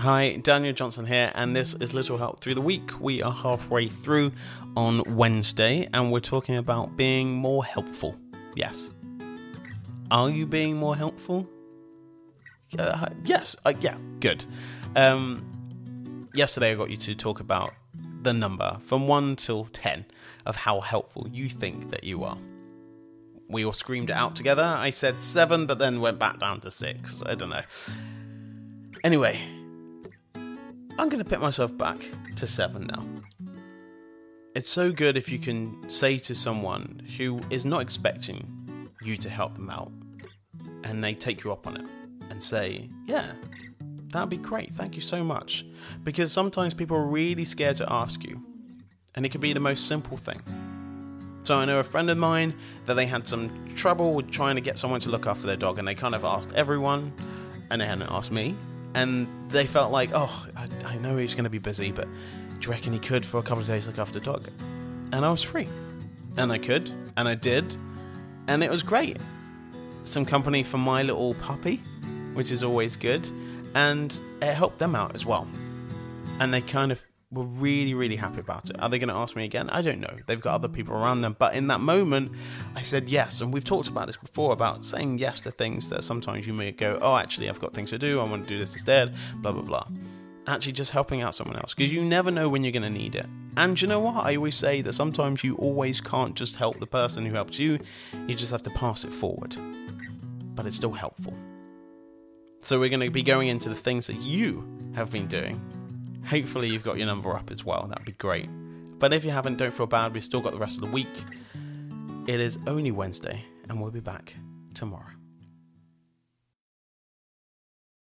Hi, Daniel Johnson here, and this is Little Help Through the Week. We are halfway through on Wednesday, and we're talking about being more helpful. Yes. Are you being more helpful? Yes. Yeah, good. Yesterday I got you to talk about the number from 1 till 10 of how helpful you think that you are. We all screamed it out together. I said 7, but then went back down to 6. I don't know. Anyway, I'm going to pick myself back to 7 now. It's so good if you can say to someone who is not expecting you to help them out, and they take you up on it and say, yeah, that'd be great, thank you so much. Because sometimes people are really scared to ask you, and it could be the most simple thing. So I know a friend of mine that they had some trouble with trying to get someone to look after their dog, and they kind of asked everyone, and they hadn't asked me. And they felt like, oh, I know he's going to be busy, but do you reckon he could for a couple of days look after the dog? And I was free. And I could. And I did. And it was great. Some company for my little puppy, which is always good. And it helped them out as well. And they kind of were really, really happy about it. Are they going to ask me again? I don't know. They've got other people around them. But in that moment, I said yes. And we've talked about this before, about saying yes to things that sometimes you may go, oh, actually, I've got things to do. I want to do this instead, blah, blah, blah. Actually, just helping out someone else, because you never know when you're going to need it. And you know what? I always say that sometimes you always can't just help the person who helps you. You just have to pass it forward. But it's still helpful. So we're going to be going into the things that you have been doing. Hopefully you've got your number up as well. That'd be great. But if you haven't, don't feel bad. We've still got the rest of the week. It is only Wednesday, and we'll be back tomorrow.